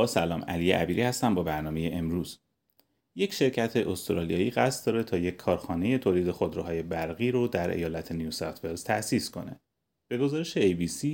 با سلام، علی امیری هستم با برنامه امروز. یک شرکت استرالیایی قصد داره تا یک کارخانه تولید خودروهای برقی رو در ایالت نیو ساوت ولز تأسیس کنه. به گزارش ABC،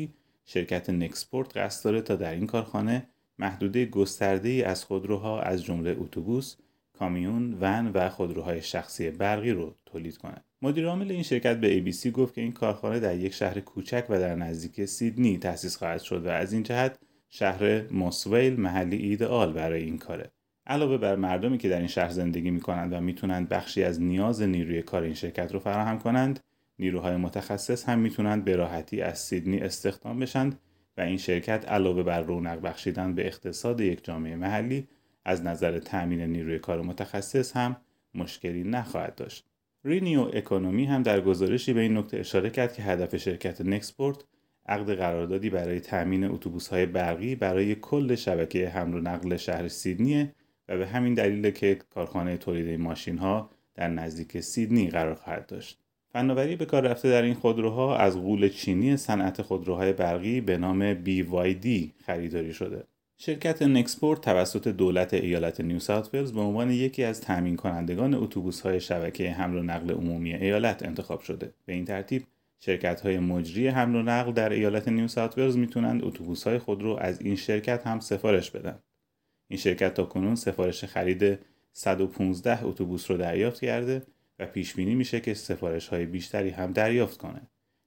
شرکت نکسپورت قصد داره تا در این کارخانه محدوده گسترده‌ای از خودروها از جمله اتوبوس، کامیون، ون و خودروهای شخصی برقی رو تولید کنه. مدیر عامل این شرکت به ABC گفت که این کارخانه در یک شهر کوچک و در نزدیکی سیدنی تأسیس خواهد شد و از این جهت شهر موسویل محلی ایدئال برای این کاره. علاوه بر مردمی که در این شهر زندگی می‌کنند و می‌تونند بخشی از نیاز نیروی کار این شرکت رو فراهم کنند، نیروهای متخصص هم می‌تونند به راحتی از سیدنی استخدام بشند و این شرکت علاوه بر رونق بخشیدن به اقتصاد یک جامعه محلی، از نظر تأمین نیروی کار متخصص هم مشکلی نخواهد داشت. رینیو اکونومی هم در گزارشی به این نکته اشاره کرد که هدف شرکت نکسپورت عقد قراردادی برای تأمین اتوبوس‌های برقی برای کل شبکه حمل و نقل شهر سیدنیه و به همین دلیل که کارخانه تولید ماشین‌ها در نزدیک سیدنی قرار خواهد داشت. فناوری به کار رفته در این خودروها از غول چینی صنعت خودروهای برقی به نام BYD خریداری شده. شرکت نکسپورت توسط دولت ایالت نیو ساوت ولز به عنوان یکی از تامین کنندگان اتوبوس‌های شبکه حمل و نقل عمومی ایالت انتخاب شده. به این ترتیب شرکت‌های مجری حمل و نقل در ایالت نیو ساوت ولز می‌تونند اتوبوس‌های خود رو از این شرکت هم سفارش بدن. این شرکت تاکنون سفارش خرید 115 اتوبوس رو دریافت کرده و پیش بینی میشه که سفارش‌های بیشتری هم دریافت کنه.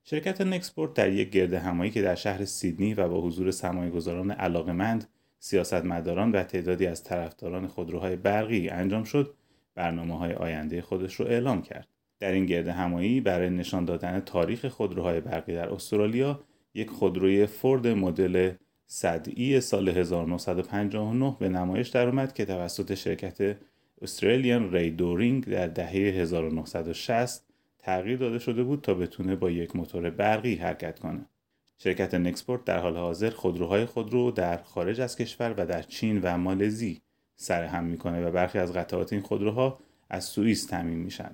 شرکت نکسپورت در یک گردهمایی که در شهر سیدنی و با حضور سرمایه‌گذاران علاقه‌مند، سیاستمداران و تعدادی از طرفداران خودروهای برقی انجام شد، برنامه‌های آینده خودش رو اعلام کرد. در این گردهمایی برای نشان دادن تاریخ خودروهای برقی در استرالیا، یک خودروی فورد مدل صدئی سال 1959 به نمایش درآمد که توسط شرکت استرالیان ری دورینگ در دهه 1960 تغییر داده شده بود تا بتونه با یک موتور برقی حرکت کنه. شرکت نکسپورت در حال حاضر خودروهای خود رو در خارج از کشور و در چین و مالزی سرهم میکنه و برخی از قطعات این خودروها از سوئیس تامین میشن.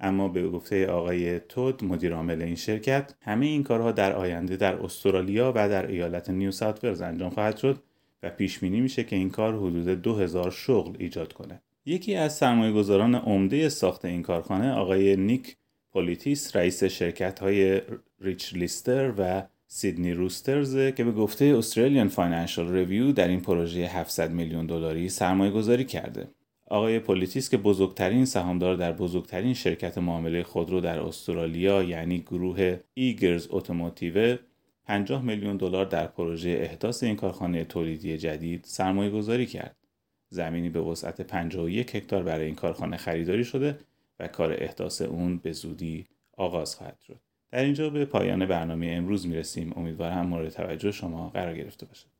اما به گفته آقای تود، مدیر عامل این شرکت، همه این کارها در آینده در استرالیا و در ایالت نیو ساوت ولز انجام خواهد شد و پیش بینی میشه که این کار حدود 2000 شغل ایجاد کنه. یکی از سرمایه‌گذاران عمده ساخت این کارخانه، آقای نیک پولیتیس، رئیس شرکت‌های ریچ لیستر و سیدنی روسترز که به گفته استرالیان فاینانشل ریویو در این پروژه 700 میلیون دلاری سرمایه‌گذاری کرده. آقای پولیتیس که بزرگترین سهامدار در بزرگترین شرکت معامله خودرو در استرالیا یعنی گروه ایگرز اتوماتیو، 50 میلیون دلار در پروژه احداث این کارخانه تولیدی جدید سرمایه‌گذاری کرد. زمینی به وسعت 51 هکتار برای این کارخانه خریداری شده و کار احداث اون به زودی آغاز خواهد شد. در اینجا به پایان برنامه امروز میرسیم. امیدوارم مورد توجه شما قرار گرفته باشه.